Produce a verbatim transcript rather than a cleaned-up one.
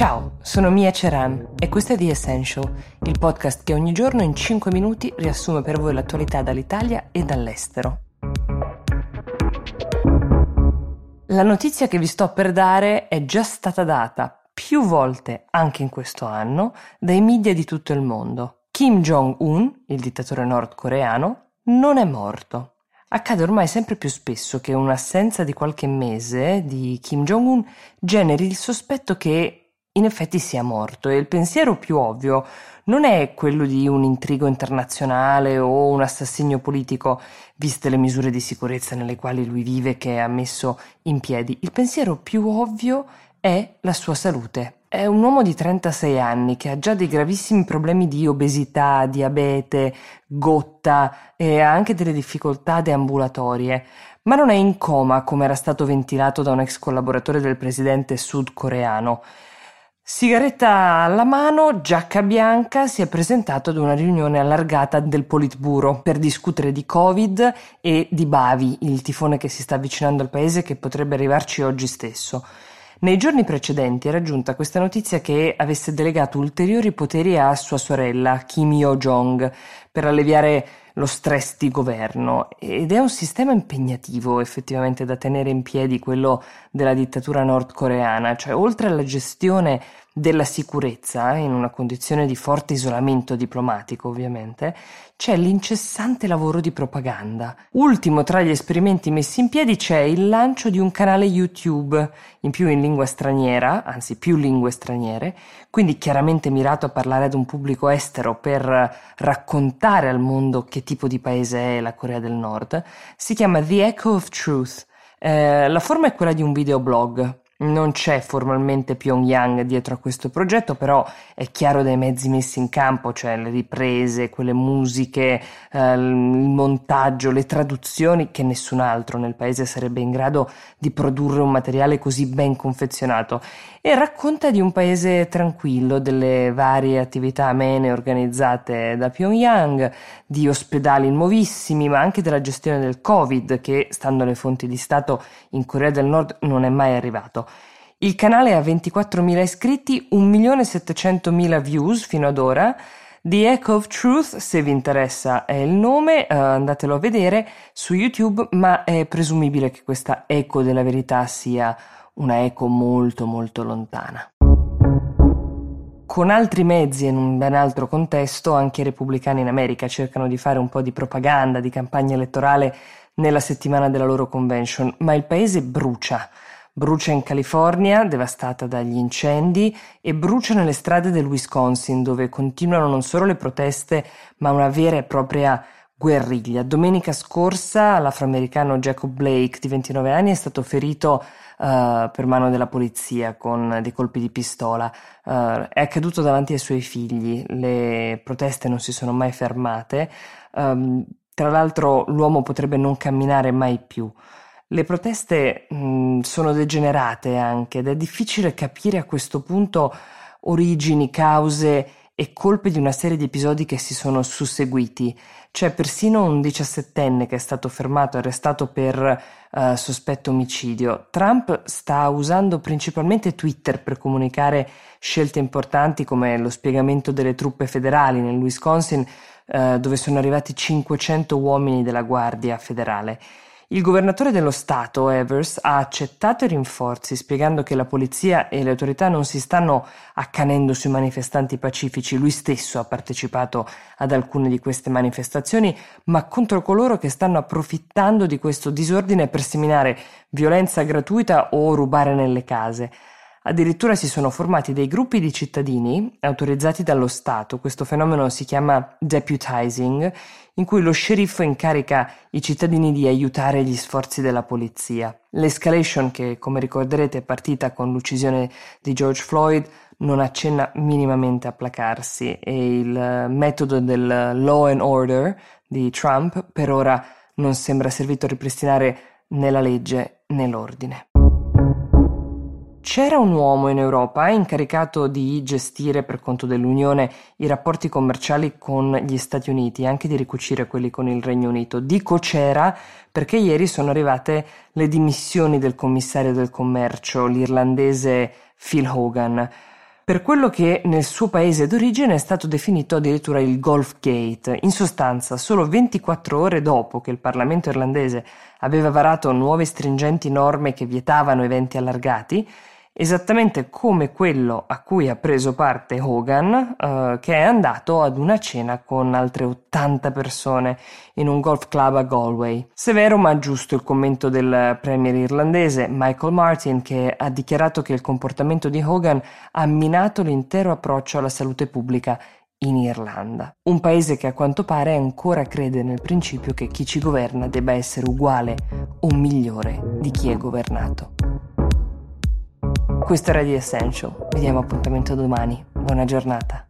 Ciao, sono Mia Ceran e questo è The Essential, il podcast che ogni giorno in cinque minuti riassume per voi l'attualità dall'Italia e dall'estero. La notizia che vi sto per dare è già stata data più volte anche in questo anno dai media di tutto il mondo. Kim Jong-un, il dittatore nordcoreano, non è morto. Accade ormai sempre più spesso che un'assenza di qualche mese di Kim Jong-un generi il sospetto che in effetti sia morto, e il pensiero più ovvio non è quello di un intrigo internazionale o un assassinio politico, viste le misure di sicurezza nelle quali lui vive che ha messo in piedi. Il pensiero più ovvio è la sua salute. È un uomo di trentasei anni che ha già dei gravissimi problemi di obesità, diabete, gotta e ha anche delle difficoltà deambulatorie, ma non è in coma come era stato ventilato da un ex collaboratore del presidente sudcoreano. Sigaretta alla mano, giacca bianca, si è presentato ad una riunione allargata del Politburo per discutere di Covid e di Bavi, il tifone che si sta avvicinando al paese che potrebbe arrivarci oggi stesso. Nei giorni precedenti era giunta questa notizia che avesse delegato ulteriori poteri a sua sorella, Kim Yo Jong, per alleviare lo stress di governo, ed è un sistema impegnativo effettivamente da tenere in piedi quello della dittatura nordcoreana, cioè oltre alla gestione della sicurezza, in una condizione di forte isolamento diplomatico ovviamente, c'è l'incessante lavoro di propaganda. Ultimo tra gli esperimenti messi in piedi c'è il lancio di un canale YouTube, in più in lingua straniera, anzi più lingue straniere, quindi chiaramente mirato a parlare ad un pubblico estero per raccontare al mondo che tipo di paese è la Corea del Nord. Si chiama The Echo of Truth. Eh, la forma è quella di un videoblog. Non c'è formalmente Pyongyang dietro a questo progetto, però è chiaro dai mezzi messi in campo, cioè le riprese, quelle musiche, eh, il montaggio, le traduzioni, che nessun altro nel paese sarebbe in grado di produrre un materiale così ben confezionato. E racconta di un paese tranquillo, delle varie attività amene organizzate da Pyongyang, di ospedali nuovissimi, ma anche della gestione del Covid, che stando alle fonti di Stato in Corea del Nord non è mai arrivato. Il canale ha ventiquattromila iscritti, un milione settecentomila views fino ad ora. The Echo of Truth, se vi interessa è il nome, eh, andatelo a vedere su YouTube, ma è presumibile che questa eco della verità sia una eco molto molto lontana. Con altri mezzi e in un ben altro contesto, anche i repubblicani in America cercano di fare un po' di propaganda, di campagna elettorale nella settimana della loro convention, ma il paese brucia. Brucia in California, devastata dagli incendi, e brucia nelle strade del Wisconsin, dove continuano non solo le proteste, ma una vera e propria guerriglia. Domenica scorsa l'afroamericano Jacob Blake, di ventinove anni, è stato ferito uh, per mano della polizia con dei colpi di pistola. Uh, è accaduto davanti ai suoi figli. Le proteste non si sono mai fermate. Um, tra l'altro l'uomo potrebbe non camminare mai più. Le proteste mh, sono degenerate anche, ed è difficile capire a questo punto origini, cause e colpe di una serie di episodi che si sono susseguiti. C'è persino un diciassettenne che è stato fermato e arrestato per eh, sospetto omicidio. Trump sta usando principalmente Twitter per comunicare scelte importanti, come lo spiegamento delle truppe federali nel Wisconsin, eh, dove sono arrivati cinquecento uomini della Guardia Federale. Il governatore dello Stato, Evers, ha accettato i rinforzi, spiegando che la polizia e le autorità non si stanno accanendo sui manifestanti pacifici. Lui stesso ha partecipato ad alcune di queste manifestazioni, ma contro coloro che stanno approfittando di questo disordine per seminare violenza gratuita o rubare nelle case. Addirittura si sono formati dei gruppi di cittadini autorizzati dallo Stato, questo fenomeno si chiama deputizing, in cui lo sceriffo incarica i cittadini di aiutare gli sforzi della polizia. L'escalation, che come ricorderete è partita con l'uccisione di George Floyd, non accenna minimamente a placarsi, e il metodo del law and order di Trump per ora non sembra servito a ripristinare né la legge né l'ordine. C'era un uomo in Europa incaricato di gestire per conto dell'Unione i rapporti commerciali con gli Stati Uniti, anche di ricucire quelli con il Regno Unito. Dico c'era perché ieri sono arrivate le dimissioni del commissario del commercio, l'irlandese Phil Hogan. per quello che nel suo paese d'origine è stato definito addirittura il Golf Gate. In sostanza, solo ventiquattro ore dopo che il Parlamento irlandese aveva varato nuove stringenti norme che vietavano eventi allargati, esattamente come quello a cui ha preso parte Hogan, eh, che è andato ad una cena con altre ottanta persone in un golf club a Galway. Severo ma giusto il commento del premier irlandese Michael Martin, che ha dichiarato che il comportamento di Hogan ha minato l'intero approccio alla salute pubblica in Irlanda, un paese che a quanto pare ancora crede nel principio che chi ci governa debba essere uguale o migliore di chi è governato. Questo era The Essential, vi diamo appuntamento domani, buona giornata.